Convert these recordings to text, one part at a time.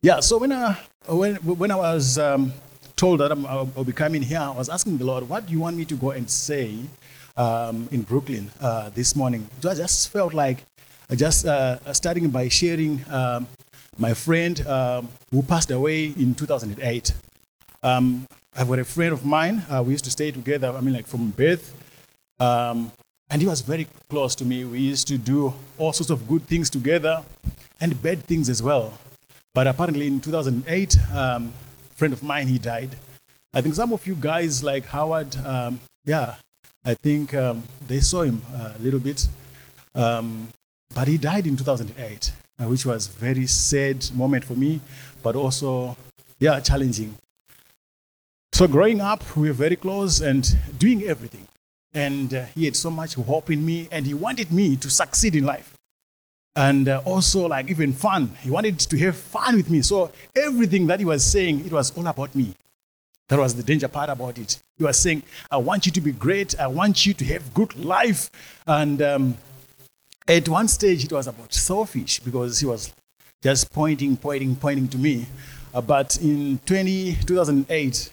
Yeah, so when I was told that I'll be coming here, I was asking the Lord, what do you want me to go and say in Brooklyn this morning? So I just felt like just starting by sharing my friend who passed away in 2008. I've got a friend of mine. We used to stay together, from birth. And he was very close to me. We used to do all sorts of good things together and bad things as well. But apparently in 2008, a friend of mine, he died. I think some of you guys like Howard, I think they saw him a little bit. But he died in 2008, which was a very sad moment for me, but also, challenging. So growing up, we were very close and doing everything. And he had so much hope in me, and he wanted me to succeed in life. And also, even fun. He wanted to have fun with me. So everything that he was saying, it was all about me. That was the danger part about it. He was saying, I want you to be great. I want you to have good life. And at one stage, it was about selfish, because he was just pointing to me. But in 2008,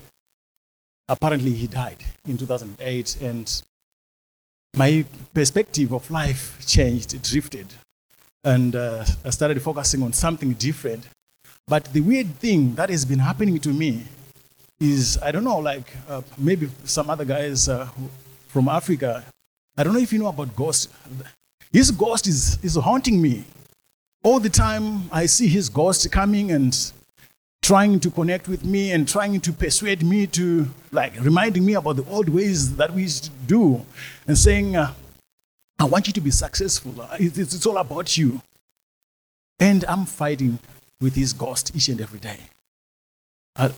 apparently he died in 2008, and my perspective of life changed, it drifted, and I started focusing on something different. But the weird thing that has been happening to me is, I don't know, maybe some other guys from Africa, I don't know if you know about ghosts. His ghost is haunting me. All the time I see his ghost coming and trying to connect with me and trying to persuade me to, reminding me about the old ways that we used to do and saying, I want you to be successful. It's all about you. And I'm fighting with his ghost each and every day.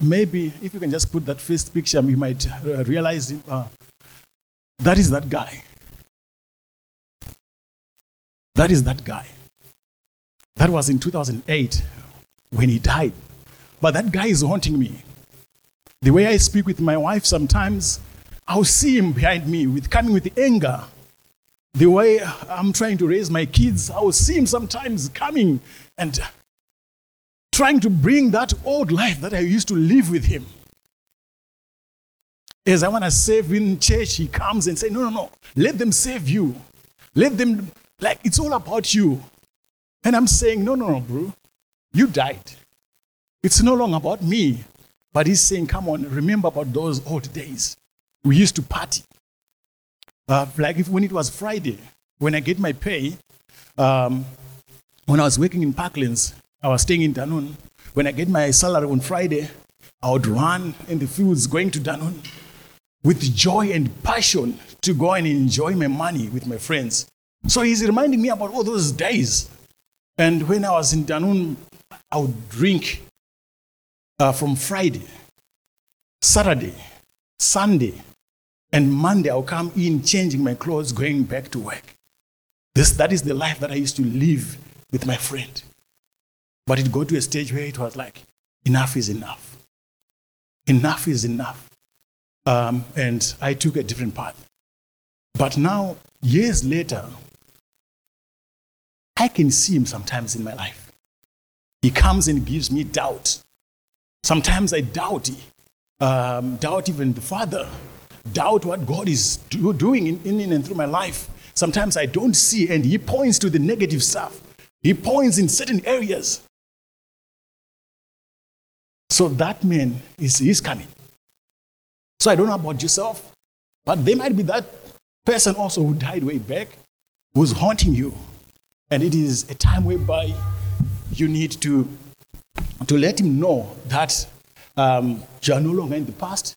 Maybe if you can just put that first picture, you might realize that is that guy. That is that guy. That was in 2008 when he died. But that guy is haunting me. The way I speak with my wife sometimes, I'll see him behind me coming with anger. The way I'm trying to raise my kids, I'll see him sometimes coming and trying to bring that old life that I used to live with him. As I want to serve in church, he comes and says, no, let them serve you. Let them, it's all about you. And I'm saying, no, bro, you died. It's no longer about me, but he's saying, come on, remember about those old days. We used to party. When it was Friday, when I get my pay, when I was working in Parklands, I was staying in Danone. When I get my salary on Friday, I would run in the fields going to Danone with joy and passion to go and enjoy my money with my friends. So he's reminding me about all those days. And when I was in Danone, I would drink. From Friday, Saturday, Sunday, and Monday, I'll come in changing my clothes, going back to work. That is the life that I used to live with my friend. But it got to a stage where it was enough is enough. Enough is enough. And I took a different path. But now, years later, I can see him sometimes in my life. He comes and gives me doubt. Sometimes I doubt even the Father, doubt what God is doing in and through my life. Sometimes I don't see, and he points to the negative stuff. He points in certain areas. So that man is coming. So I don't know about yourself, but there might be that person also who died way back, who's haunting you. And it is a time whereby you need to let him know that you are no longer in the past,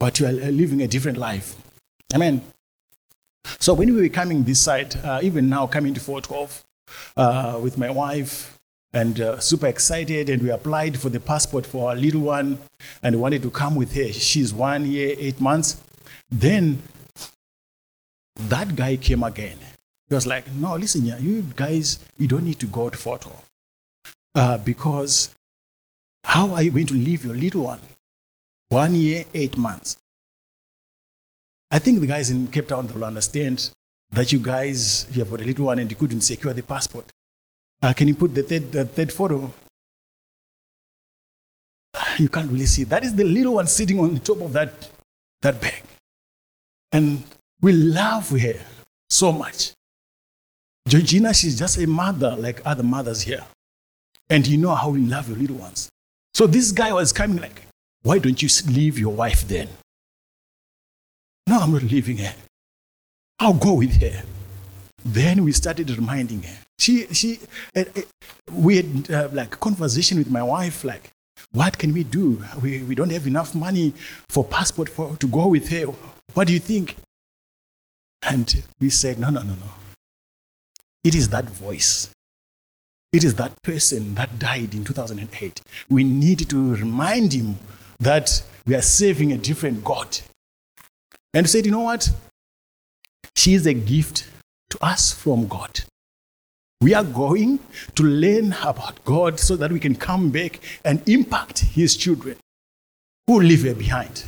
but you are living a different life. Amen. So when we were coming this side, even now coming to 412 with my wife, and super excited, and we applied for the passport for our little one, and wanted to come with her. She's 1 year, 8 months. Then that guy came again. He was like, no, listen, you guys, you don't need to go to 412. Because how are you going to leave your little one? 1 year, 8 months. I think the guys in Cape Town will understand that you have got a little one and you couldn't secure the passport. Can you put the third photo? You can't really see. That is the little one sitting on the top of that bag. And we love her so much. Georgina, she's just a mother like other mothers here. And you know how we love your little ones. So this guy was coming like, why don't you leave your wife then? No, I'm not leaving her. I'll go with her. Then we started reminding her. We had like conversation with my wife, like, what can we do? We don't have enough money for passport to go with her. What do you think? And we said, no. It is that voice. It is that person that died in 2008. We need to remind him that we are serving a different God. And said, you know what? She is a gift to us from God. We are going to learn about God so that we can come back and impact his children who leave her behind.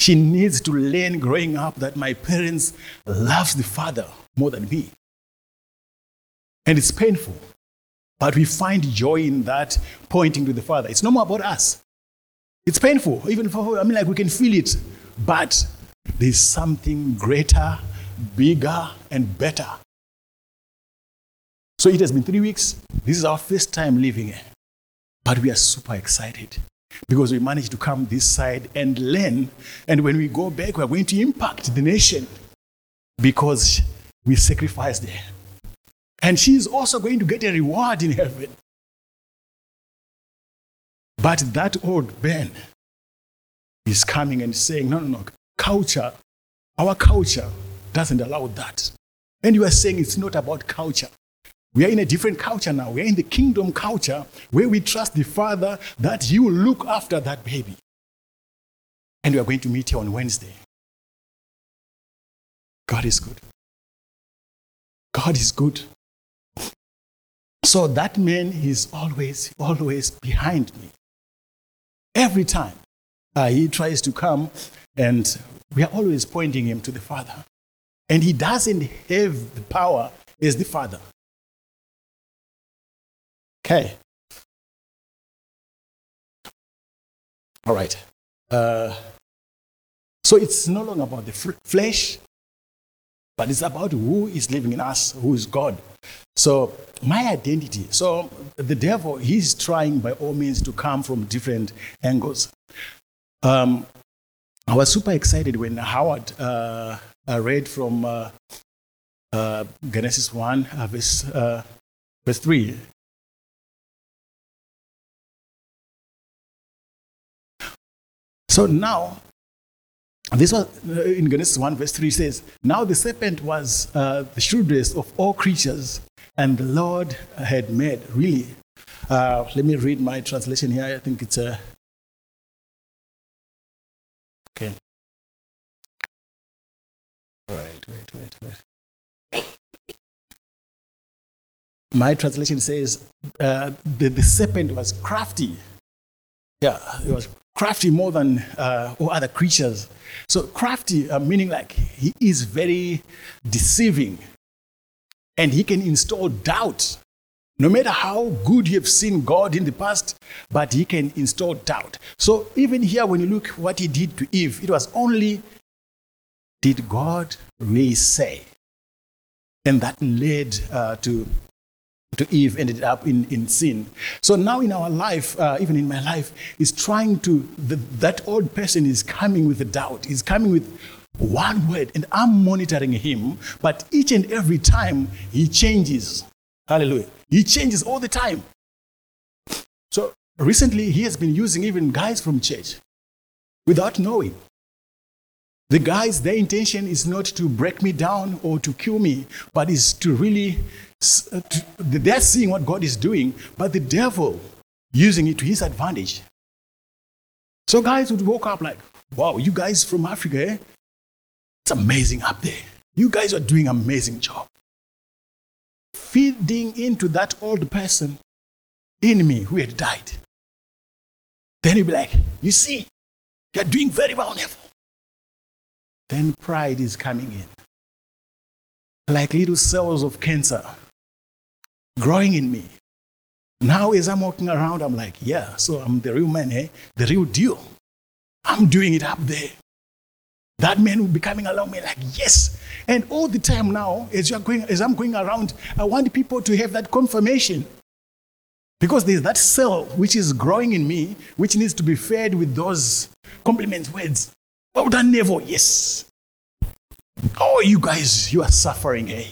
She needs to learn growing up that my parents love the Father more than me. And it's painful, but we find joy in that, pointing to the Father. It's no more about us. It's painful, even for, we can feel it, but there's something greater, bigger, and better. So it has been 3 weeks. This is our first time living here, but we are super excited because we managed to come this side and learn. And when we go back, we are going to impact the nation because we sacrificed there. And she's also going to get a reward in heaven. But that old man is coming and saying, no, culture, our culture doesn't allow that. And you are saying it's not about culture. We are in a different culture now. We are in the kingdom culture where we trust the Father that he will look after that baby. And we are going to meet here on Wednesday. God is good. God is good. So that man is always behind me. Every time he tries to come, and we are always pointing him to the Father. And he doesn't have the power as the Father. Okay. All right. So it's no longer about the flesh, but it's about who is living in us, who is God. So my identity. So the devil, he's trying by all means to come from different angles. I was super excited when Howard read from Genesis 1, verse 3. So now, this was in Genesis 1, verse 3 says, now the serpent was the shrewdest of all creatures, and the Lord had made, really. Let me read my translation here. I think it's a... Okay. All right, wait. My translation says, the serpent was crafty. Yeah, it was crafty more than all other creatures. So crafty, meaning like he is very deceiving. And he can install doubt. No matter how good you've seen God in the past, but he can install doubt. So even here, when you look what he did to Eve, it was only, did God really say? And that led to Eve, ended up in sin. So now in our life, even in my life, is trying to, that old person is coming with a doubt. He's coming with one word, and I'm monitoring him, but each and every time he changes. Hallelujah. He changes all the time. So recently he has been using even guys from church without knowing. The guys, their intention is not to break me down or to kill me, but is to really, they're seeing what God is doing, but the devil using it to his advantage. So guys would woke up like, wow, you guys from Africa, eh? It's amazing up there. You guys are doing an amazing job. Feeding into that old person in me who had died. Then he'd be like, you see, you're doing very well, Neville. Then pride is coming in. Like little cells of cancer growing in me. Now as I'm walking around, I'm like, yeah, so I'm the real man, eh? The real deal. I'm doing it up there. That man will be coming along me like, yes. And all the time now, as I'm going around, I want people to have that confirmation. Because there's that cell which is growing in me, which needs to be fed with those compliment words. Well done, Neville. Yes. Oh, you guys, you are suffering, eh?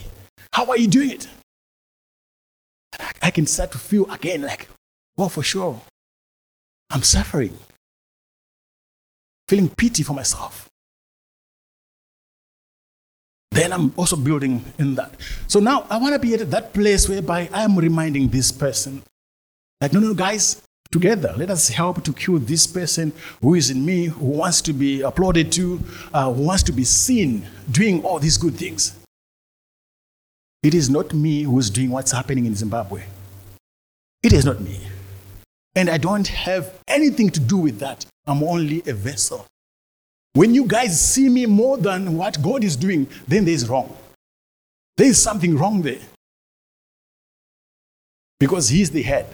How are you doing it? I can start to feel again like, well, for sure, I'm suffering. Feeling pity for myself. Then I'm also building in that. So now I want to be at that place whereby I am reminding this person. Like, no, guys, together, let us help to cure this person who is in me, who wants to be applauded to, who wants to be seen doing all these good things. It is not me who's doing what's happening in Zimbabwe. It is not me. And I don't have anything to do with that. I'm only a vessel. When you guys see me more than what God is doing, then there's wrong. There is something wrong there. Because he's the head.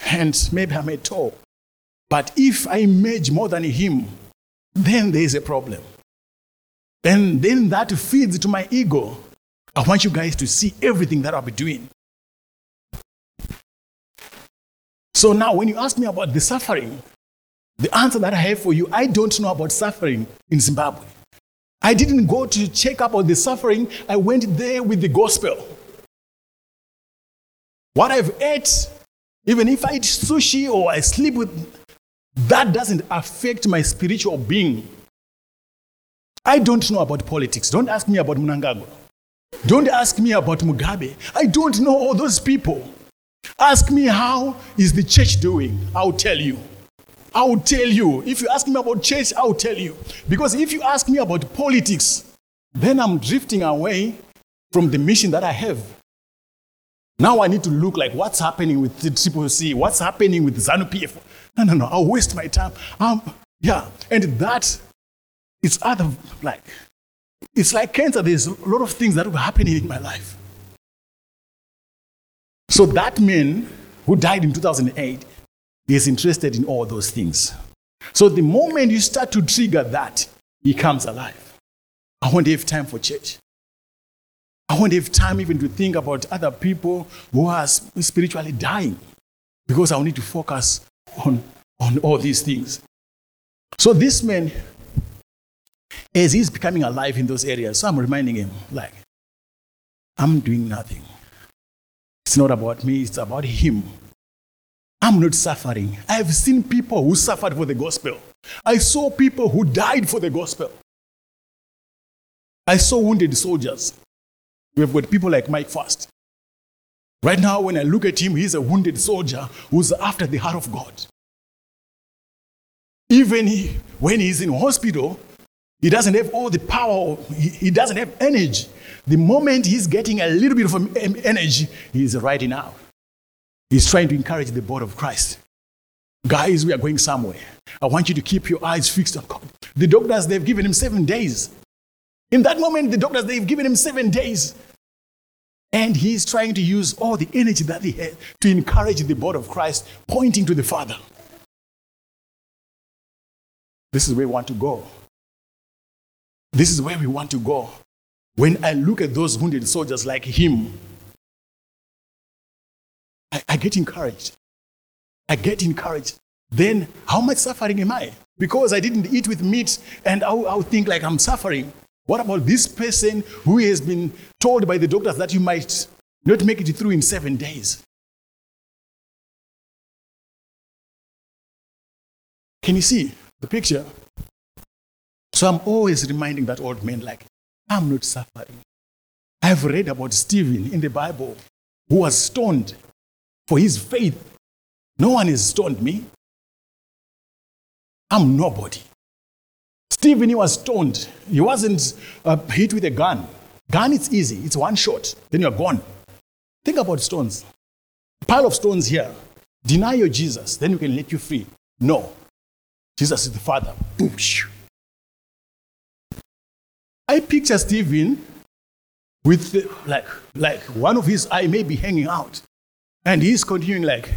And maybe I'm a toe. But if I image more than him, then there's a problem. And then that feeds to my ego. I want you guys to see everything that I'll be doing. So now when you ask me about the suffering, the answer that I have for you, I don't know about suffering in Zimbabwe. I didn't go to check up on the suffering. I went there with the gospel. What I've ate, even if I eat sushi or I sleep with, that doesn't affect my spiritual being. I don't know about politics. Don't ask me about Mnangagwa. Don't ask me about Mugabe. I don't know all those people. Ask me how is the church doing. I'll tell you. I'll tell you. If you ask me about church, I'll tell you. Because if you ask me about politics, then I'm drifting away from the mission that I have. Now I need to look like what's happening with the triple C, what's happening with ZANU PF. No, I'll waste my time. And that is other, like, it's like cancer. There's a lot of things that were happening in my life. So that man who died in 2008, is interested in all those things. So the moment you start to trigger that, he comes alive. I won't have time for church. I won't have time even to think about other people who are spiritually dying because I will need to focus on all these things. So this man, as he's becoming alive in those areas, so I'm reminding him, like, I'm doing nothing. It's not about me, it's about him. I'm not suffering. I've seen people who suffered for the gospel. I saw people who died for the gospel. I saw wounded soldiers. We've got people like Mike Fast. Right now, when I look at him, he's a wounded soldier who's after the heart of God. Even when he's in hospital, he doesn't have all the power. He doesn't have energy. The moment he's getting a little bit of energy, he's riding out. He's trying to encourage the body of Christ. Guys, we are going somewhere. I want you to keep your eyes fixed on God. The doctors, they've given him 7 days. In that moment, the doctors, they've given him 7 days. And he's trying to use all the energy that he has to encourage the body of Christ, pointing to the Father. This is where we want to go. This is where we want to go. When I look at those wounded soldiers like him, I get encouraged. I get encouraged. Then how much suffering am I? Because I didn't eat with meat and I'll think like I'm suffering. What about this person who has been told by the doctors that you might not make it through in 7 days? Can you see the picture? So I'm always reminding that old man, like, I'm not suffering. I've read about Stephen in the Bible who was stoned. For his faith, no one has stoned me. I'm nobody. Stephen, he was stoned. He wasn't hit with a gun. Gun, it's easy. It's one shot. Then you're gone. Think about stones. A pile of stones here. Deny your Jesus. Then we can let you free. No. Jesus is the Father. I picture Stephen with like one of his eye maybe hanging out. And he's continuing like,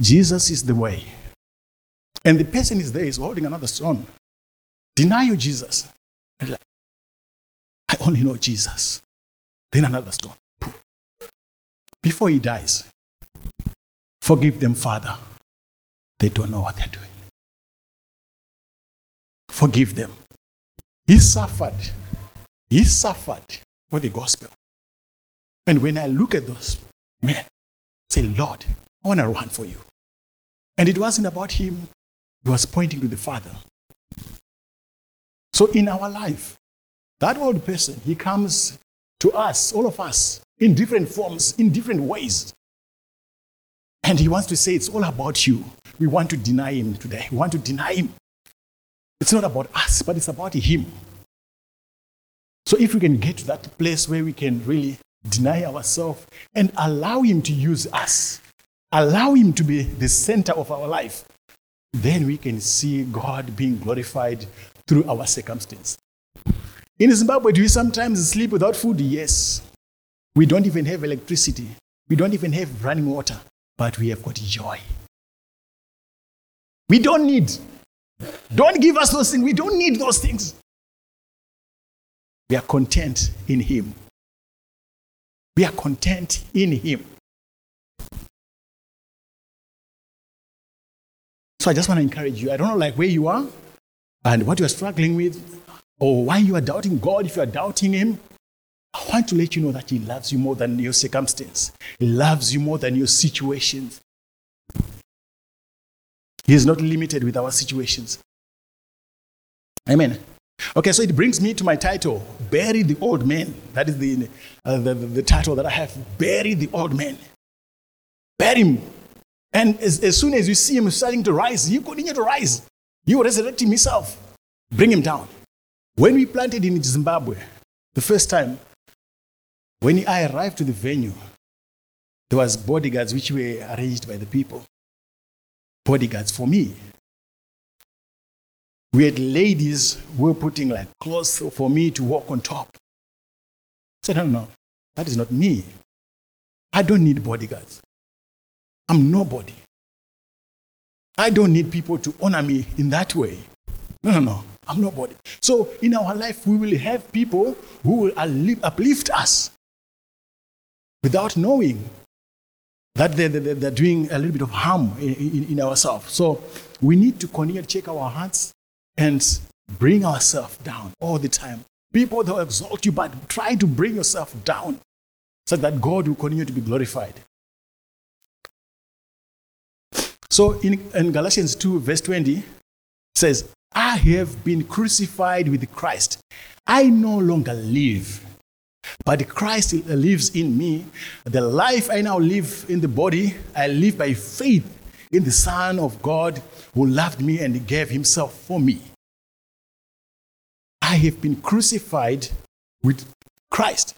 Jesus is the way. And the person is there, is holding another stone. Deny you Jesus. And like, I only know Jesus. Then another stone. Before he dies, forgive them, Father. They don't know what they're doing. Forgive them. He suffered. He suffered for the gospel. And when I look at those men, say, Lord, I want to run for you. And it wasn't about him. He was pointing to the Father. So in our life, that old person, he comes to us, all of us, in different forms, in different ways. And he wants to say, it's all about you. We want to deny him today. We want to deny him. It's not about us, but it's about him. So if we can get to that place where we can really deny ourselves and allow him to use us, allow him to be the center of our life, then we can see God being glorified through our circumstance. In Zimbabwe, do we sometimes sleep without food? Yes. We don't even have electricity. We don't even have running water. But we have got joy. We don't need. Don't give us those things. We don't need those things. We are content in him. We are content in him. So I just want to encourage you. I don't know like where you are and what you are struggling with or why you are doubting God, if you are doubting him. I want to let you know that he loves you more than your circumstance. He loves you more than your situations. He is not limited with our situations. Amen. Okay, so it brings me to my title, Bury the Old Man. That is the title that I have, Bury the Old Man. Bury him. And as soon as you see him starting to rise, you continue to rise. You resurrect him yourself. Bring him down. When we planted in Zimbabwe, the first time, when I arrived to the venue, there was bodyguards which were arranged by the people. Bodyguards for me. We had ladies who were putting like clothes for me to walk on top. I said, no, that is not me. I don't need bodyguards. I'm nobody. I don't need people to honor me in that way. No. I'm nobody. So in our life, we will have people who will uplift us without knowing that they're doing a little bit of harm in ourselves. So we need to continue to check our hearts and bring ourselves down all the time. People, they'll exalt you, but try to bring yourself down so that God will continue to be glorified. So in Galatians 2, verse 20, it says, I have been crucified with Christ. I no longer live, but Christ lives in me. The life I now live in the body, I live by faith in the Son of God who loved me and gave himself for me. I have been crucified with Christ.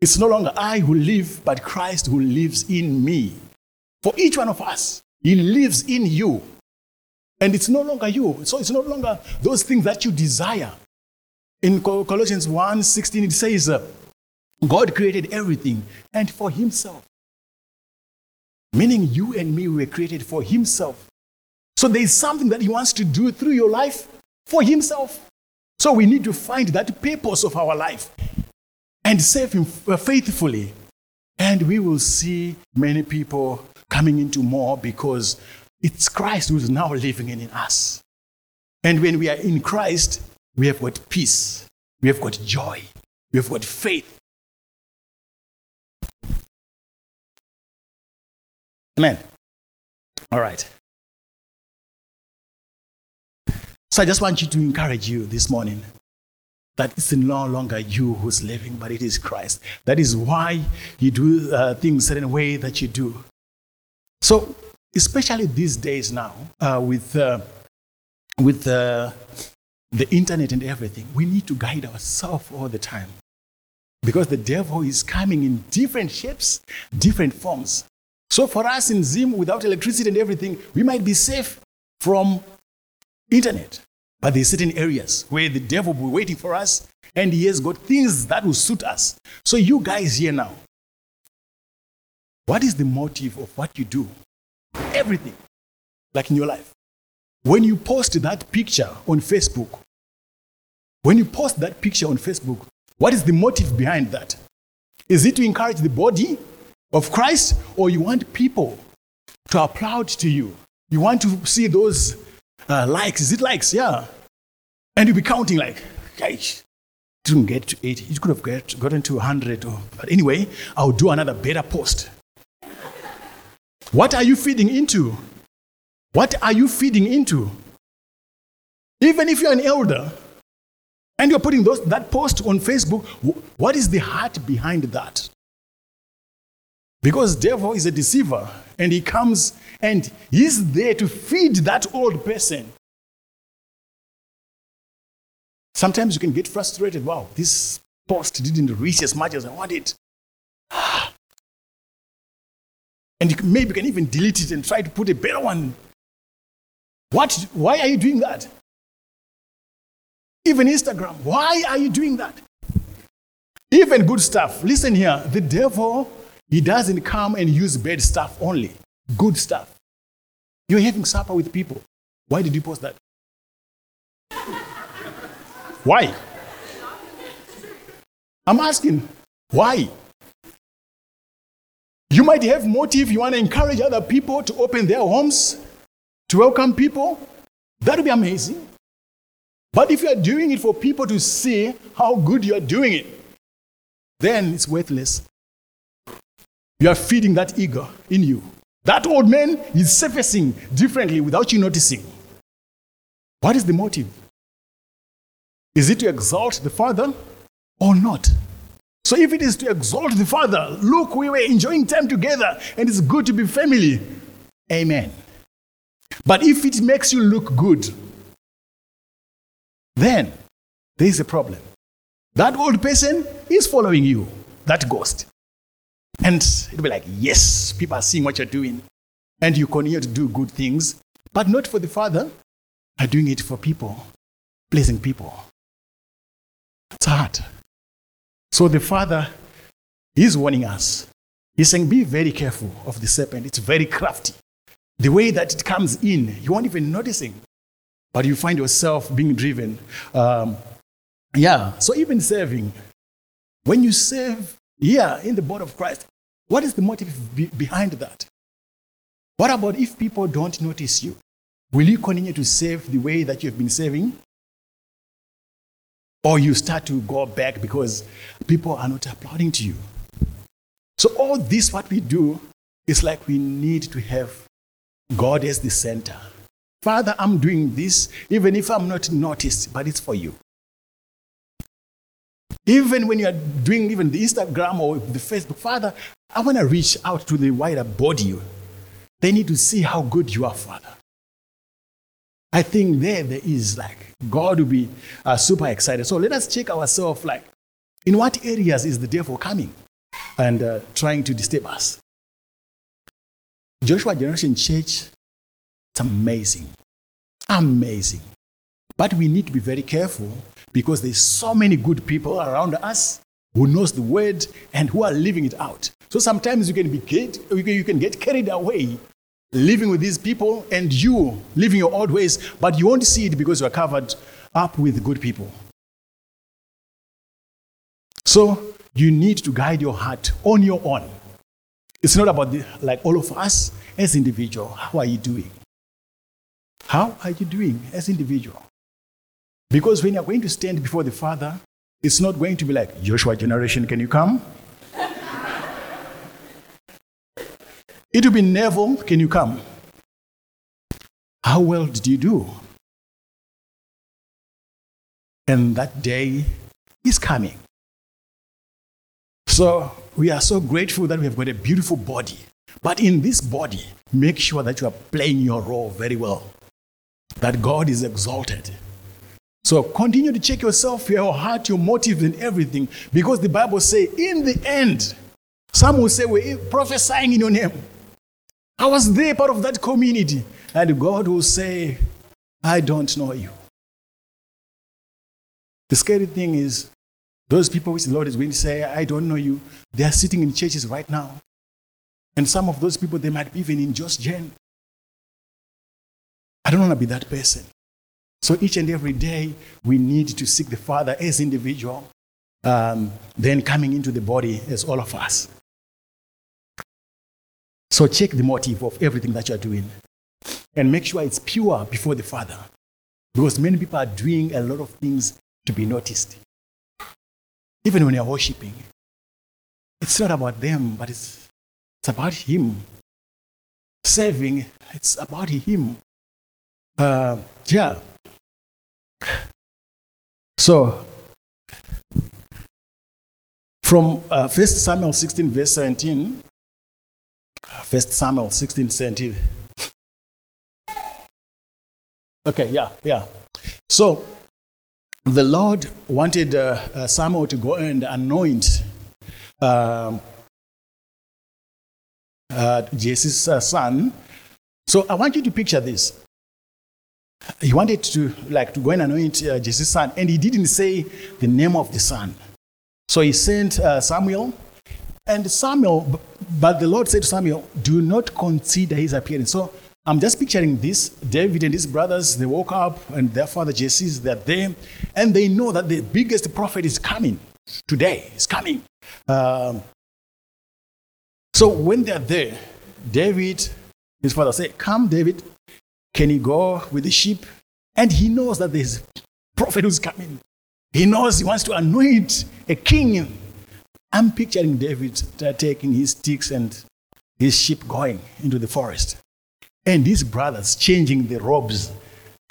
It's no longer I who live, but Christ who lives in me. For each one of us, he lives in you. And it's no longer you. So it's no longer those things that you desire. In Colossians 1:16, it says, God created everything and for himself. Meaning you and me were created for himself. So there is something that he wants to do through your life for himself. So we need to find that purpose of our life and serve him faithfully. And we will see many people coming into more because it's Christ who is now living in us. And when we are in Christ, we have got peace. We have got joy. We have got faith. Amen. All right. So I just want you to encourage you this morning that it's no longer you who's living, but it is Christ. That is why you do things a certain way that you do. So, especially these days now, with the internet and everything, we need to guide ourselves all the time. Because the devil is coming in different shapes, different forms. So for us in Zim, without electricity and everything, we might be safe from internet. But there are certain areas where the devil will be waiting for us, and he has got things that will suit us. So you guys here now, What is the motive of what you do? Everything, like in your life. When you post that picture on Facebook, what is the motive behind that? Is it to encourage the body of Christ, or you want people to applaud to you? You want to see those likes. Is it likes? Yeah. And you'll be counting like, it didn't get to 80. It could have gotten to 100. But anyway, I'll do another better post. What are you feeding into? Even if you're an elder and you're putting that post on Facebook, what is the heart behind that? Because devil is a deceiver, and he comes and he's there to feed that old person. Sometimes you can get frustrated. Wow, this post didn't reach as much as I wanted. And maybe you can even delete it and try to put a better one. What? Why are you doing that? Even Instagram, why are you doing that? Even good stuff. Listen here, the devil, he doesn't come and use bad stuff only. Good stuff. You're having supper with people. Why did you post that? Why? I'm asking, why? You might have motive. You want to encourage other people to open their homes, to welcome people. That would be amazing. But if you are doing it for people to see how good you are doing it, then it's worthless. You are feeding that ego in you. That old man is surfacing differently without you noticing. What is the motive? Is it to exalt the Father or not? So if it is to exalt the Father, look, we were enjoying time together and it's good to be family. Amen. But if it makes you look good, then there is a problem. That old person is following you, that ghost. And it'll be like, yes, people are seeing what you're doing. And you continue to do good things, but not for the Father. You're doing it for people, pleasing people. It's hard. So the Father is warning us. He's saying, be very careful of the serpent. It's very crafty. The way that it comes in, you won't even notice it. But you find yourself being driven. So even serving. When you serve here in the body of Christ, what is the motive behind that? What about if people don't notice you? Will you continue to serve the way that you've been serving? Or you start to go back because people are not applauding to you. So all this, what we do, is like we need to have God as the center. Father, I'm doing this, even if I'm not noticed, but it's for you. Even when you are doing even the Instagram or the Facebook, Father, I want to reach out to the wider body. They need to see how good you are, Father. I think there is like, God will be super excited. So let us check ourselves, like, in what areas is the devil coming and trying to disturb us? Joshua Generation Church, it's amazing. Amazing. But we need to be very careful because there's so many good people around us who knows the word and who are living it out. So sometimes you can get carried away living with these people and you living your old ways, but you won't see it because you are covered up with good people. So you need to guide your heart on your own. It's not about all of us as individual. How are you doing? How are you doing as individual? Because when you're going to stand before the Father, it's not going to be like, Joshua Generation, can you come? It will be, Neville, can you come? How well did you do? And that day is coming. So we are so grateful that we have got a beautiful body. But in this body, make sure that you are playing your role very well. That God is exalted. So continue to check yourself, your heart, your motives, and everything. Because the Bible says, in the end, some will say, we're prophesying in your name. I was there, part of that community. And God will say, I don't know you. The scary thing is, those people which the Lord is going to say, I don't know you, they are sitting in churches right now. And some of those people, they might be even in just jail. I don't want to be that person. So each and every day, we need to seek the Father as individual, then coming into the body as all of us. So check the motive of everything that you are doing and make sure it's pure before the Father. Because many people are doing a lot of things to be noticed. Even when you're worshiping, it's not about them, but it's about Him. Serving, it's about Him. So, from 1 Samuel 16, verse 17, 1 Samuel 16, 17. So, the Lord wanted Samuel to go and anoint Jesse's son. So, I want you to picture this. He wanted to go and anoint Jesse's son, and he didn't say the name of the son. So he sent Samuel, and Samuel, but the Lord said to Samuel, do not consider his appearance. So I'm just picturing this. David and his brothers, they woke up, and their father Jesse, they're there, and they know that the biggest prophet is coming today. It's coming. So when they're there, David, his father said, come, David. Can he go with the sheep? And he knows that there's a prophet who's coming. He knows he wants to anoint a king. I'm picturing David taking his sticks and his sheep going into the forest. And his brothers changing the robes.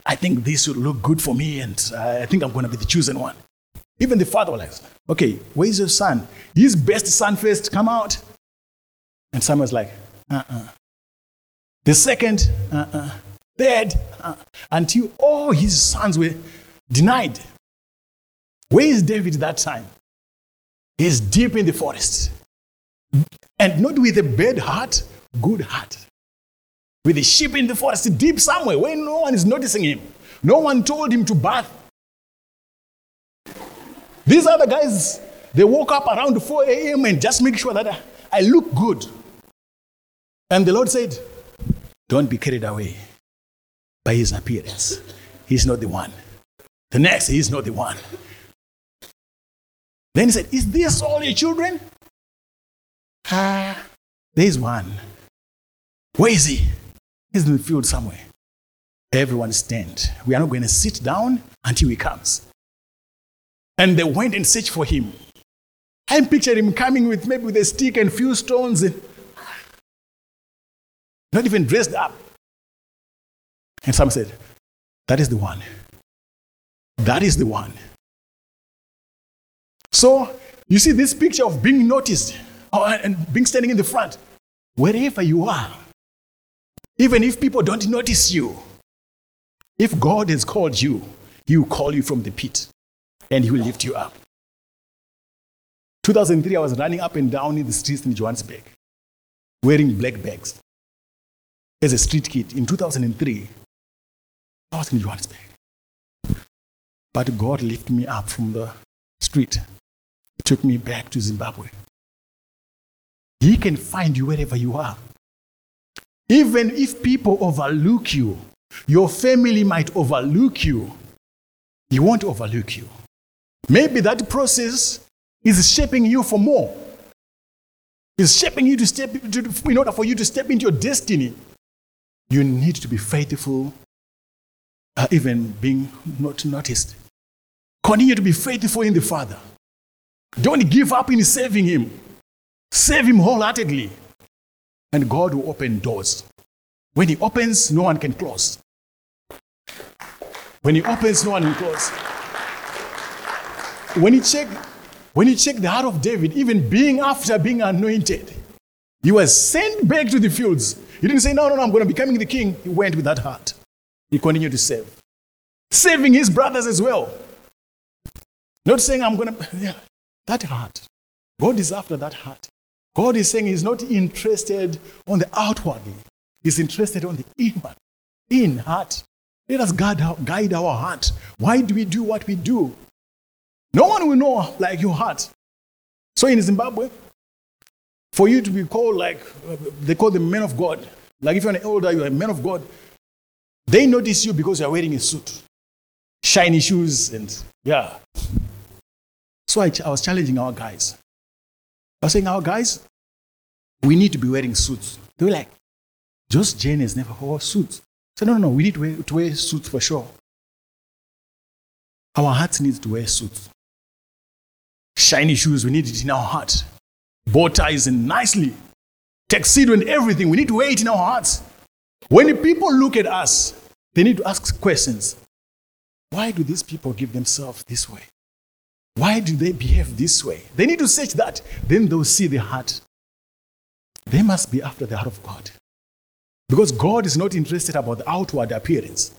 I think this would look good for me, and I think I'm going to be the chosen one. Even the father was like, okay, where's your son? His best son first, come out. And Samuel's like, The second, Dead until all his sons were denied. Where is David that time? He's deep in the forest. And not with a bad heart, good heart. With a sheep in the forest, deep somewhere, where no one is noticing him. No one told him to bath. These other guys, they woke up around 4 a.m. and just make sure that I look good. And the Lord said, don't be carried away by his appearance. He's not the one. The next, he's not the one. Then he said, is this all your children? There's one. Where is he? He's in the field somewhere. Everyone stand. We are not going to sit down until he comes. And they went and searched for him. I pictured him coming with maybe with a stick and few stones. And not even dressed up. And some said, that is the one. That is the one. So, you see this picture of being noticed and being standing in the front. Wherever you are, even if people don't notice you, if God has called you, He will call you from the pit and He will lift you up. 2003, I was running up and down in the streets in Johannesburg, wearing black bags. As a street kid in 2003, I was in Johannesburg. But God lifted me up from the street. He took me back to Zimbabwe. He can find you wherever you are. Even if people overlook you, your family might overlook you, He won't overlook you. Maybe that process is shaping you for more. It's shaping you to in order for you to step into your destiny. You need to be faithful. Even being not noticed. Continue to be faithful in the Father. Don't give up in serving Him. Serve Him wholeheartedly. And God will open doors. When He opens, no one can close. When He opens, no one can close. When you check the heart of David, even after being anointed, he was sent back to the fields. He didn't say, no, I'm going to be becoming the king. He went with that heart. He continued to serve. Saving his brothers as well. Not saying I'm going to... Yeah, that heart. God is after that heart. God is saying He's not interested on the outwardly. He's interested on the inward. In heart. Let us guide our heart. Why do we do what we do? No one will know like your heart. So in Zimbabwe, For you to be called, like, they call them men of God. Like, if you're an elder, you're a man of God. They notice you because you're wearing a suit. Shiny shoes and, yeah. So I was challenging our guys. I was saying, our guys, we need to be wearing suits. They were like, just Jane has never wore suits. So no, we need to wear suits for sure. Our hearts need to wear suits. Shiny shoes, we need it in our heart. Bow ties and nicely. Tuxedo and everything, we need to wear it in our hearts. When the people look at us, they need to ask questions. Why do these people give themselves this way? Why do they behave this way? They need to search that. Then they'll see the heart. They must be after the heart of God. Because God is not interested about the outward appearance.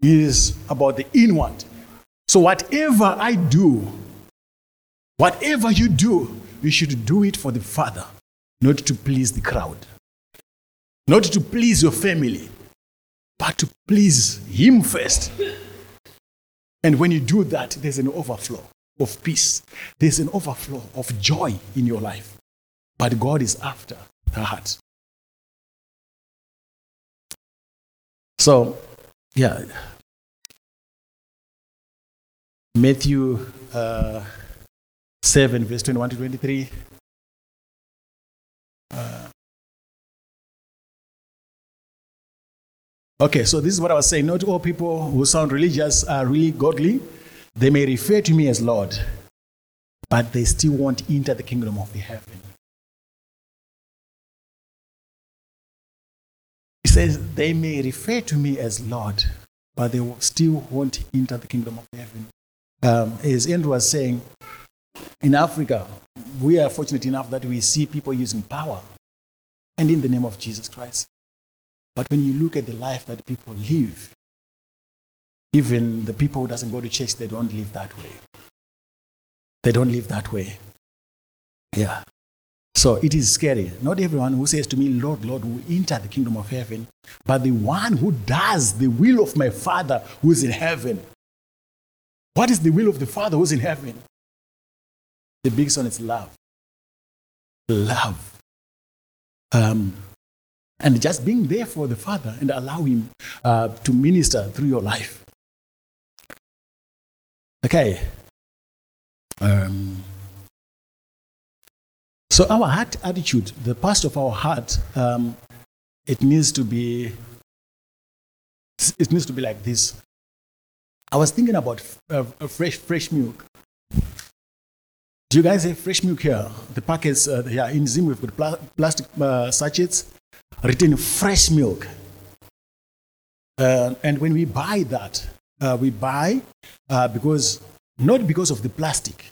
He is about the inward. So whatever I do, whatever you do, you should do it for the Father, not to please the crowd, not to please your family, but to please Him first. And when you do that, there's an overflow of peace. There's an overflow of joy in your life. But God is after the heart. So, yeah. Matthew 7, verse 21 to 23. Okay, so this is what I was saying. Not all people who sound religious are really godly. They may refer to me as Lord, but they still won't enter the kingdom of the heaven. It says, they may refer to me as Lord, but they still won't enter the kingdom of heaven. As Andrew was saying, in Africa, we are fortunate enough that we see people using power and in the name of Jesus Christ. But when you look at the life that people live, even the people who doesn't go to church, they don't live that way. They don't live that way. Yeah. So it is scary. Not everyone who says to me, Lord, Lord, will enter the kingdom of heaven, but the one who does the will of my Father who is in heaven. What is the will of the Father who is in heaven? The biggest one is love. Love. And just being there for the Father and allow Him to minister through your life. Okay. So our heart attitude, the past of our heart, it needs to be like this. I was thinking about fresh milk. Do you guys have fresh milk here? The packets, yeah, in Zim we've got plastic sachets. Written fresh milk. And when we buy that, because, not because of the plastic,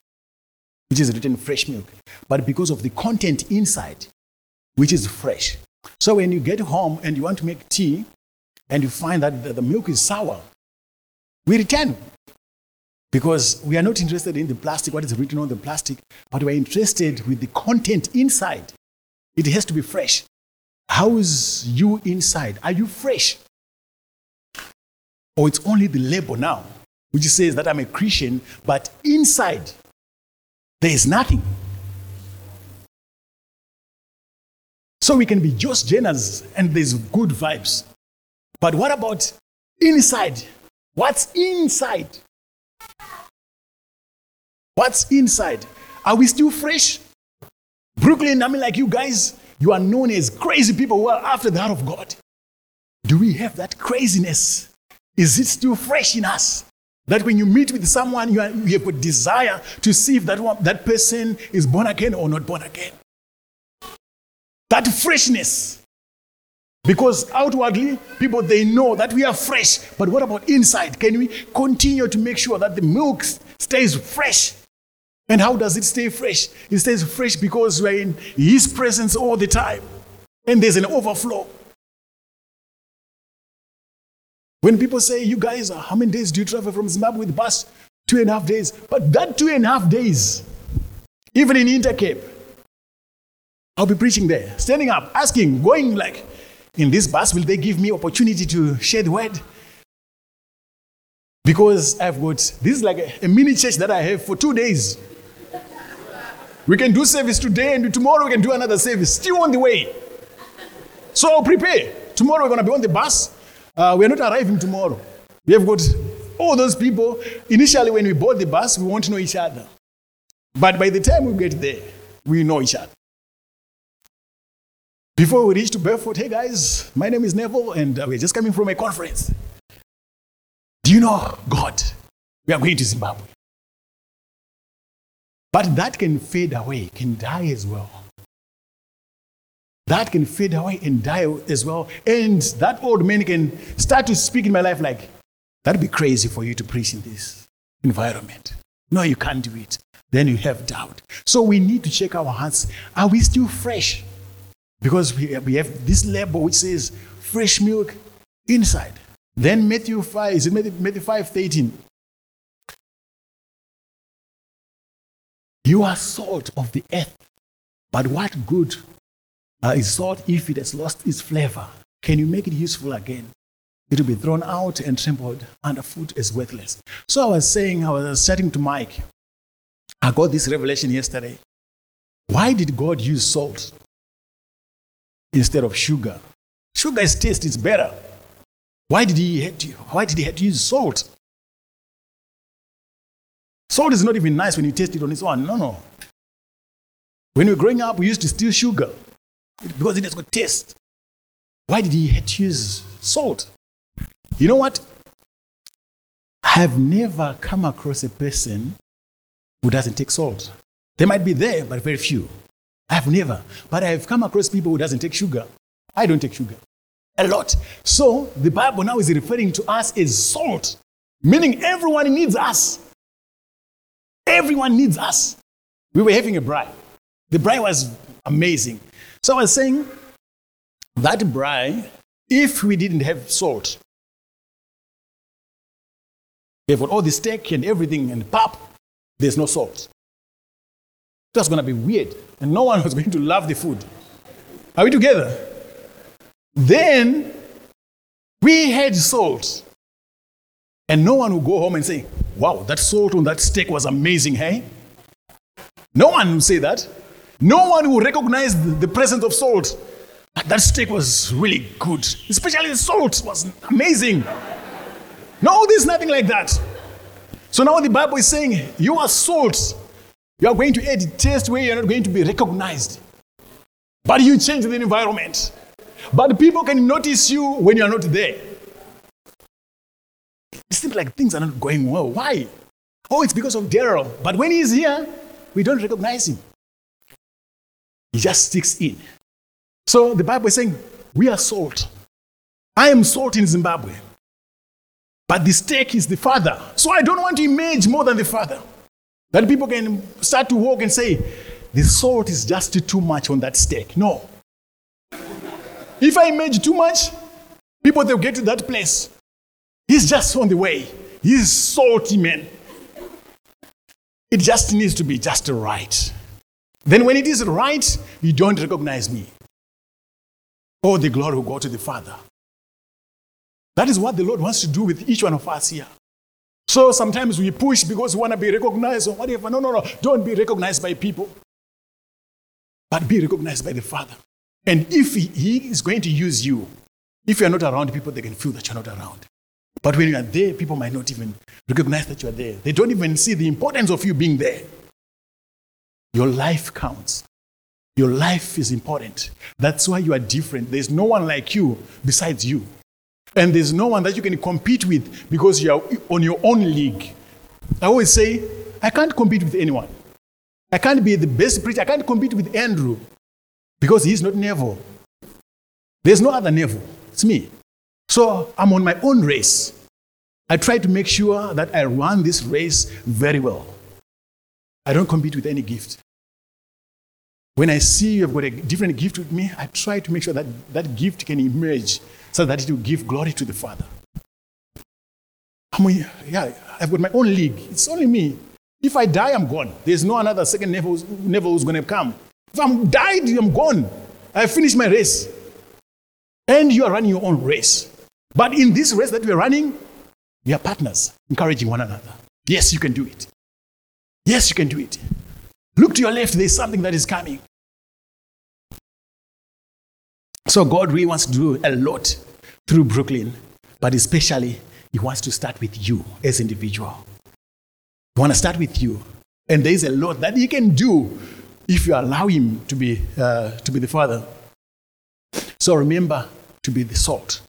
which is written fresh milk, but because of the content inside, which is fresh. So when you get home and you want to make tea and you find that the milk is sour, we return. Because we are not interested in the plastic, what is written on the plastic, but we are interested with the content inside. It has to be fresh. How is you inside? Are you fresh? Or it's only the label now, which says that I'm a Christian, but inside, there is nothing. So we can be just Jainers and there's good vibes. But what about inside? What's inside? What's inside? Are we still fresh? Brooklyn, I mean, like you guys, you are known as crazy people who are after the heart of God. Do we have that craziness? Is it still fresh in us? That when you meet with someone, you have a desire to see if that person is born again or not born again. That freshness. Because outwardly, people, they know that we are fresh. But what about inside? Can we continue to make sure that the milk stays fresh? And how does it stay fresh? It stays fresh because we're in His presence all the time. And there's an overflow. When people say, you guys, how many days do you travel from Zimbabwe with the bus? 2.5 days. But that 2.5 days, even in Intercape, I'll be preaching there, standing up, asking, going like, in this bus, will they give me opportunity to share the word? Because I've got, this is like a mini church that I have for 2 days. We can do service today, and tomorrow we can do another service, still on the way. So prepare. Tomorrow we're going to be on the bus. We're not arriving tomorrow. We have got all those people. Initially, when we board the bus, we won't know each other. But by the time we get there, we know each other. Before we reach to Belfort, hey guys, my name is Neville, and we're just coming from a conference. Do you know God? We are going to Zimbabwe. But that can fade away, can die as well. That can fade away and die as well. And that old man can start to speak in my life like, that'd be crazy for you to preach in this environment. No, you can't do it. Then you have doubt. So we need to check our hearts. Are we still fresh? Because we have this label which says fresh milk inside. Then Matthew 5:13. You are salt of the earth, but what good is salt if it has lost its flavor? Can you make it useful again? It will be thrown out and trampled underfoot as worthless. So I was chatting to Mike. I got this revelation yesterday. Why did God use salt instead of sugar? Sugar's taste is better. Why did he have to use salt? Salt is not even nice when you taste it on its own. No, no. When we were growing up, we used to steal sugar because it has got taste. Why did he have to use salt? You know what? I have never come across a person who doesn't take salt. They might be there, but very few. I've never. But I've come across people who doesn't take sugar. I don't take sugar. A lot. So the Bible now is referring to us as salt, meaning everyone needs us. Everyone needs us. We were having a braai. The braai was amazing. So I was saying that braai, if we didn't have salt, if with all the steak and everything and pap, there's no salt. That's going to be weird. And no one was going to love the food. Are we together? Then we had salt. And no one would go home and say, wow, that salt on that steak was amazing, hey? No one would say that. No one would recognize the presence of salt. That steak was really good. Especially the salt was amazing. No, there's nothing like that. So now the Bible is saying, you are salt. You are going to add taste where you're not going to be recognized. But you change the environment. But people can notice you when you are not there. It seems like things are not going well. Why? Oh, it's because of Daryl. But when he's here, we don't recognize him. He just sticks in. So the Bible is saying, we are salt. I am salt in Zimbabwe. But the steak is the father. So I don't want to image more than the father. That people can start to walk and say, the salt is just too much on that steak. No. If I image too much, people, they'll get to that place. He's just on the way. He's salty, man. It just needs to be just right. Then when it is right, you don't recognize me. Oh, the glory will go to the Father. That is what the Lord wants to do with each one of us here. So sometimes we push because we want to be recognized or whatever. No. Don't be recognized by people. But be recognized by the Father. And if He is going to use you, if you are not around people, they can feel that you are not around. But when you are there, people might not even recognize that you are there. They don't even see the importance of you being there. Your life counts. Your life is important. That's why you are different. There's no one like you besides you. And there's no one that you can compete with because you are on your own league. I always say, I can't compete with anyone. I can't be the best preacher. I can't compete with Andrew because he's not Neville. There's no other Neville. It's me. So I'm on my own race. I try to make sure that I run this race very well. I don't compete with any gift. When I see you've got a different gift with me, I try to make sure that that gift can emerge so that it will give glory to the Father. I've got my own league. It's only me. If I die, I'm gone. There's no another second Neville who's going to come. If I'm died, I'm gone. I finished my race. And you are running your own race. But in this race that we are running, we are partners, encouraging one another. Yes, you can do it. Yes, you can do it. Look to your left, there's something that is coming. So God really wants to do a lot through Brooklyn, but especially He wants to start with you as an individual. He wants to start with you. And there's a lot that He can do if you allow Him to be the Father. So remember to be the salt.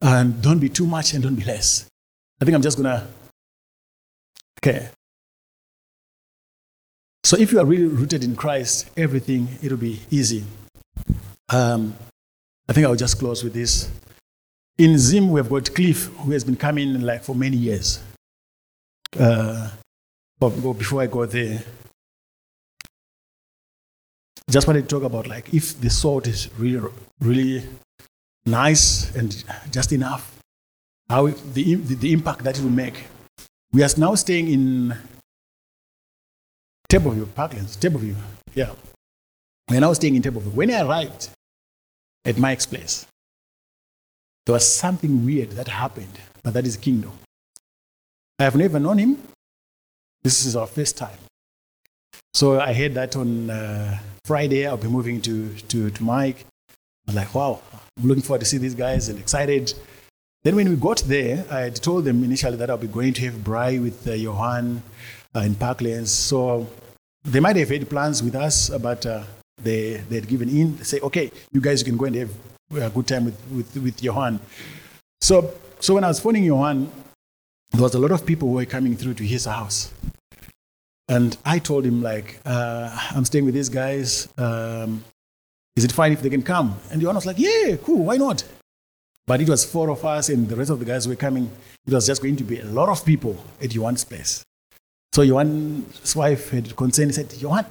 And don't be too much and don't be less. I think I'm just going to... Okay. So if you are really rooted in Christ, everything, it'll be easy. I think I'll just close with this. In Zim, we've got Cliff, who has been coming like for many years. But before I go there, I just wanted to talk about like if the salt is really, really nice and just enough, how the impact that it will make. We are now staying in Tableview, Parklands, Tableview. Yeah. We are now staying in Tableview. When I arrived at Mike's place, there was something weird that happened, but that is kingdom. I have never known him. This is our first time. So I heard that on Friday I'll be moving to Mike. I'm like, wow, I'm looking forward to see these guys and excited. Then when we got there, I had told them initially that I'll be going to have braai with Johan in Parklands. So they might have had plans with us, but they had given in. They say, okay, you guys can go and have a good time with Johan. So when I was phoning Johan, there was a lot of people who were coming through to his house. And I told him, like, I'm staying with these guys. Is it fine if they can come? And Johan was like, yeah, cool, why not? But it was four of us and the rest of the guys were coming. It was just going to be a lot of people at Johan's place. So Johan's wife had concern. He said, Johan,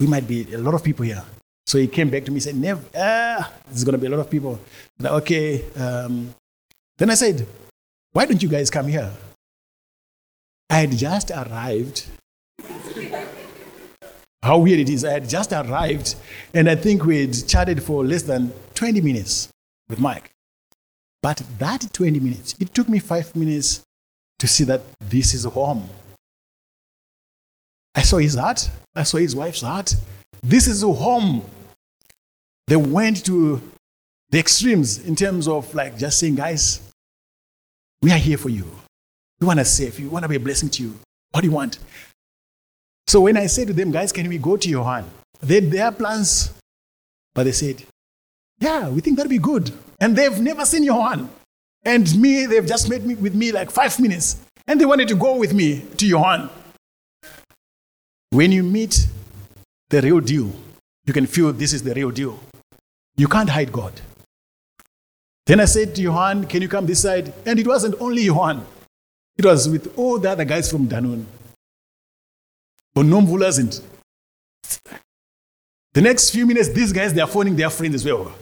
we might be a lot of people here. So he came back to me and said, Nev, there's going to be a lot of people. Like, okay. Then I said, why don't you guys come here? I had just arrived. How weird it is. I had just arrived and I think we had chatted for less than 20 minutes with Mike. But that 20 minutes, it took me 5 minutes to see that this is home. I saw his heart. I saw his wife's heart. This is home. They went to the extremes in terms of like just saying, guys, we are here for you. We want to save you. We want to be a blessing to you. What do you want? So when I said to them, guys, can we go to Johan? They had their plans, but they said, yeah, we think that'll be good. And they've never seen Johan. And me, they've just met me with me like 5 minutes. And they wanted to go with me to Johan. When you meet the real deal, you can feel this is the real deal. You can't hide God. Then I said to Johan, can you come this side? And it wasn't only Johan. It was with all the other guys from Danone. The next few minutes, these guys, they are phoning their friends as well.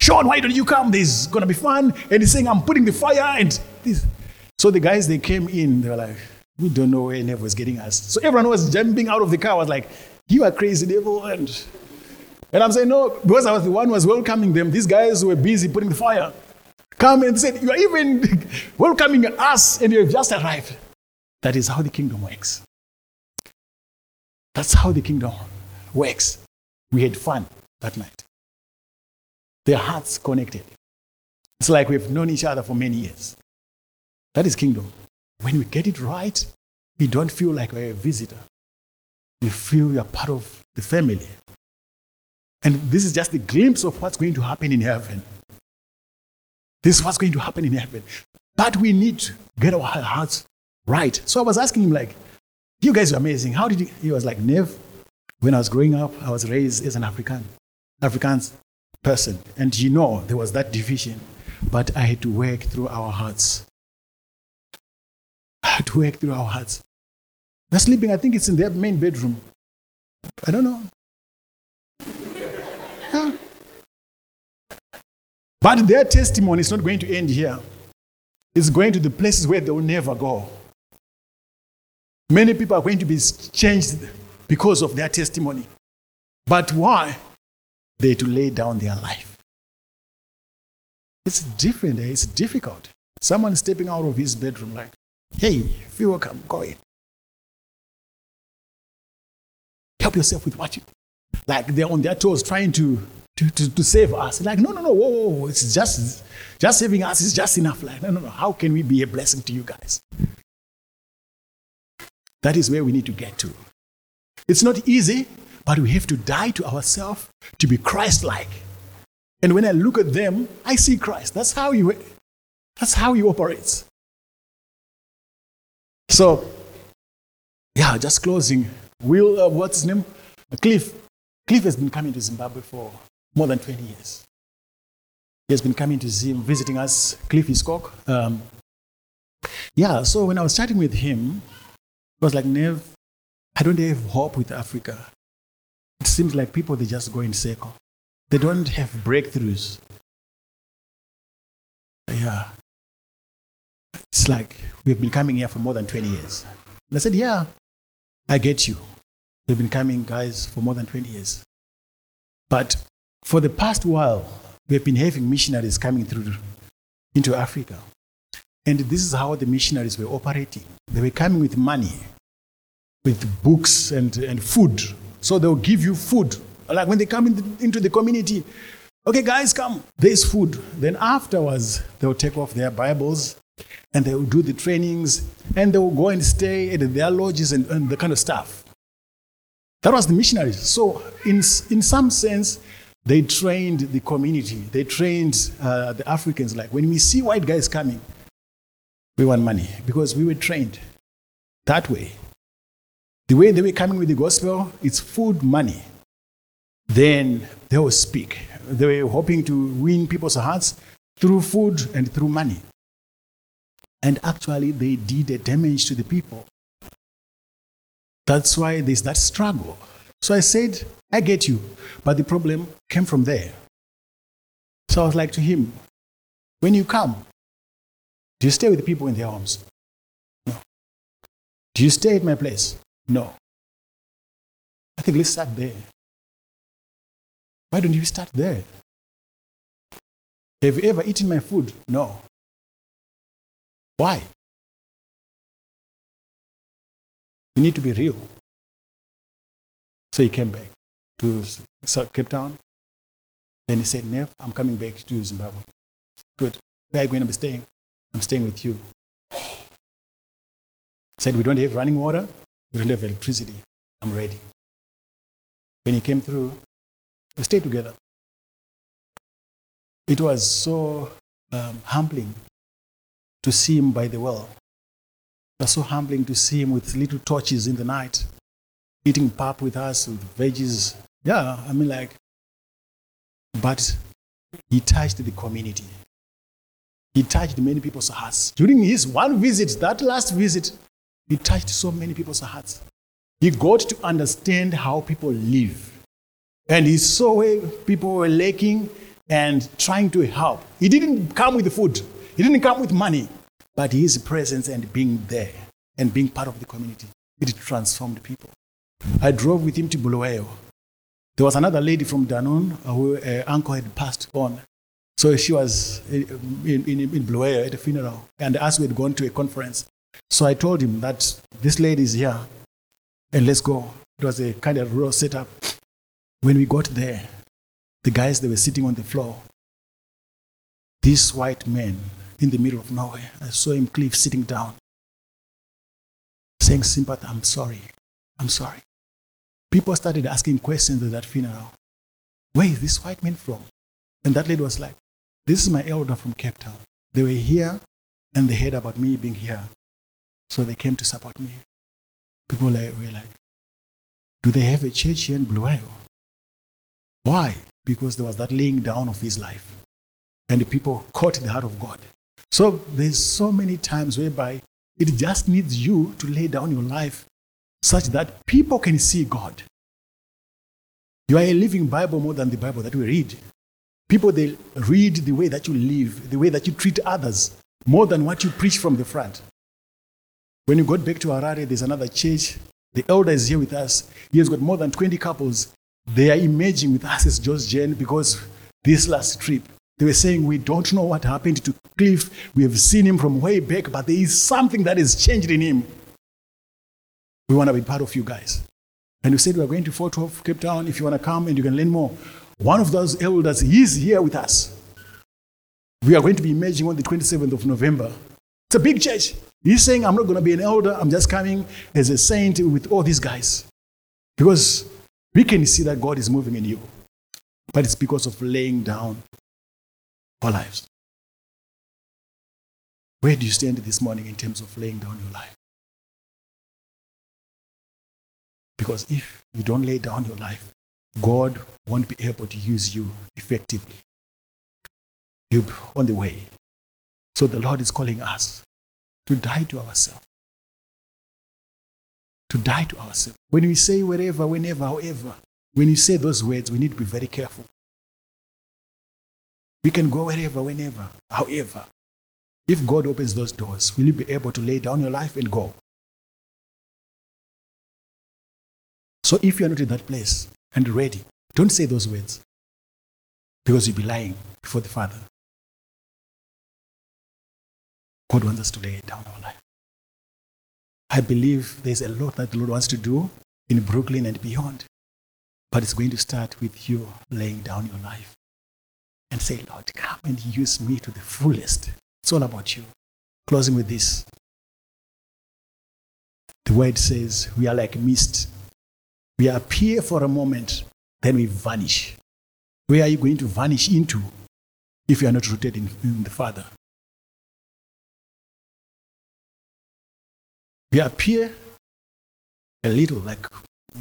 Sean, why don't you come? This is going to be fun. And he's saying, I'm putting the fire and this. So the guys, they came in. They were like, we don't know where Neville is getting us. So everyone was jumping out of the car. I was like, you are crazy, Neville. And I'm saying, no, because I was the one who was welcoming them. These guys were busy putting the fire. Come and said, you are even welcoming us and you have just arrived. That is how the kingdom works. That's how the kingdom works. We had fun that night. Their hearts connected. It's like we've known each other for many years. That is kingdom. When we get it right, we don't feel like we're a visitor. We feel we are part of the family. And this is just a glimpse of what's going to happen in heaven. This is what's going to happen in heaven. But we need to get our hearts right. So I was asking him, like, you guys are amazing. How did you? He was like, Nev, when I was growing up, I was raised as an African person. And you know, there was that division. But I had to work through our hearts. They're sleeping, I think it's in their main bedroom. I don't know. Yeah. But their testimony is not going to end here. It's going to the places where they will never go. Many people are going to be changed because of their testimony. But why? They had to lay down their life. It's different. It's difficult. Someone stepping out of his bedroom like, hey, if you welcome, go in. help yourself with watching. Like they're on their toes trying to save us. Like, no, whoa, it's just saving us is just enough. Like, no, how can we be a blessing to you guys? That is where we need to get to. It's not easy, but we have to die to ourselves to be Christ-like. And when I look at them, I see Christ. That's how he operates. So, yeah, just closing. Will, what's his name? Cliff. Cliff has been coming to Zimbabwe for more than 20 years. He has been coming to Zim, visiting us. Cliff is Cock. So when I was chatting with him, I was like, Nev, I don't have hope with Africa. It seems like people, they just go in circle. They don't have breakthroughs. Yeah. It's like, we've been coming here for more than 20 years. And I said, yeah, I get you. They've been coming, guys, for more than 20 years. But for the past while, we've been having missionaries coming through into Africa. And this is how the missionaries were operating. They were coming with money, with books and food. So they'll give you food. Like when they come into the community, okay, guys, come. There's food. Then afterwards, they'll take off their Bibles and they'll do the trainings and they'll go and stay at their lodges and the kind of stuff. That was the missionaries. So in some sense, they trained the community. They trained the Africans. Like when we see white guys coming, we want money because we were trained that way. The way they were coming with the gospel, it's food, money. Then they will speak. They were hoping to win people's hearts through food and through money. And actually, they did a damage to the people. That's why there's that struggle. So I said, I get you. But the problem came from there. So I was like to him, when you come, do you stay with the people in their homes? No. Do you stay at my place? No. I think let's start there. Why don't you start there? Have you ever eaten my food? No. Why? You need to be real. So he came back to Cape Town. Then he said, Nev, I'm coming back to Zimbabwe. Good. Where are you going to be staying? I'm staying with you. Said, we don't have running water. We don't have electricity. I'm ready. When he came through, we stayed together. It was so humbling to see him by the well. It was so humbling to see him with little torches in the night, eating pap with us, with veggies. Yeah, I mean like, but he touched the community. He touched many people's hearts. During his one visit, that last visit, he touched so many people's hearts. He got to understand how people live. And he saw where people were lacking and trying to help. He didn't come with food. He didn't come with money. But his presence and being there and being part of the community, it transformed people. I drove with him to Bulawayo. There was another lady from Danone who her uncle had passed on. So she was in Bulawayo at a funeral. And us, we had gone to a conference. So I told him that this lady is here and let's go. It was a kind of rural setup. When we got there, the guys, they were sitting on the floor. This white man in the middle of nowhere, I saw him, Cliff, sitting down, saying, "Sympathy, I'm sorry. People started asking questions at that funeral. Where is this white man from? And that lady was like, this is my elder from Cape Town. They were here, and they heard about me being here. So they came to support me. People were like, do they have a church here in Bulawayo? Why? Because there was that laying down of his life. And the people caught the heart of God. So there's so many times whereby it just needs you to lay down your life such that people can see God. You are a living Bible more than the Bible that we read. People, they read the way that you live, the way that you treat others, more than what you preach from the front. When you got back to Harare, there's another church. The elder is here with us. He has got more than 20 couples. They are emerging with us as Georgina because this last trip, they were saying, we don't know what happened to Cliff. We have seen him from way back, but there is something that has changed in him. We want to be part of you guys. And we said, we are going to Fort Worth, Cape Town, if you want to come and you can learn more. One of those elders, he's here with us. We are going to be emerging on the 27th of November. It's a big church. He's saying, I'm not going to be an elder. I'm just coming as a saint with all these guys. Because we can see that God is moving in you. But it's because of laying down our lives. Where do you stand this morning in terms of laying down your life? Because if you don't lay down your life, God won't be able to use you effectively. You're on the way. So the Lord is calling us to die to ourselves. To die to ourselves. When we say wherever, whenever, however, when you say those words, we need to be very careful. We can go wherever, whenever, however. If God opens those doors, will you be able to lay down your life and go? So if you are not in that place and ready, don't say those words, because you'll be lying before the Father. God wants us to lay down our life. I believe there's a lot that the Lord wants to do in Brooklyn and beyond, but it's going to start with you laying down your life and say, Lord, come and use me to the fullest. It's all about you. Closing with this. The word says, we are like mist. We appear for a moment, then we vanish. Where are you going to vanish into if you are not rooted in the Father? We appear a little like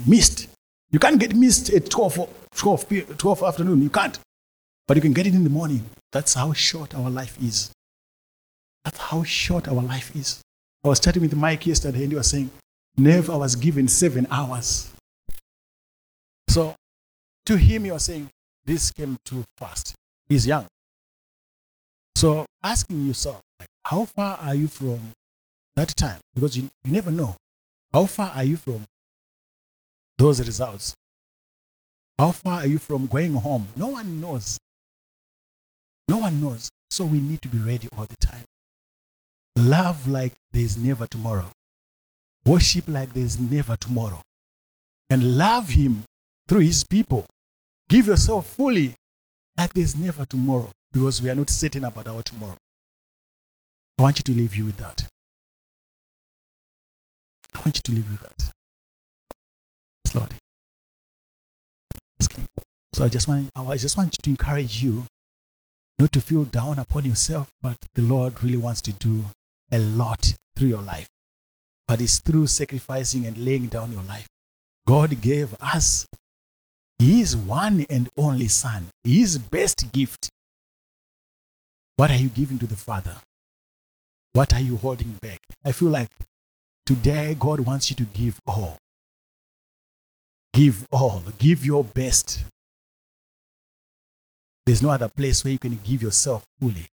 mist. You can't get mist at 12 afternoon. You can't. But you can get it in the morning. That's how short our life is. That's how short our life is. I was chatting with Mike yesterday and he was saying, Nev, I was given 7 hours. So to him, he was saying, this came too fast. He's young. So asking yourself, like, how far are you from that time? Because you never know. How far are you from those results? How far are you from going home? No one knows. No one knows. So we need to be ready all the time. Love like there's never tomorrow. Worship like there's never tomorrow. And love Him through His people. Give yourself fully like there's never tomorrow, because we are not certain about our tomorrow. I want you to leave you with that. I want you to leave with that. Yes, Lord. So I just want to encourage you not to feel down upon yourself, but the Lord really wants to do a lot through your life. But it's through sacrificing and laying down your life. God gave us His one and only Son, His best gift. What are you giving to the Father? What are you holding back? I feel like today God wants you to give all. Give all. Give your best. There's no other place where you can give yourself fully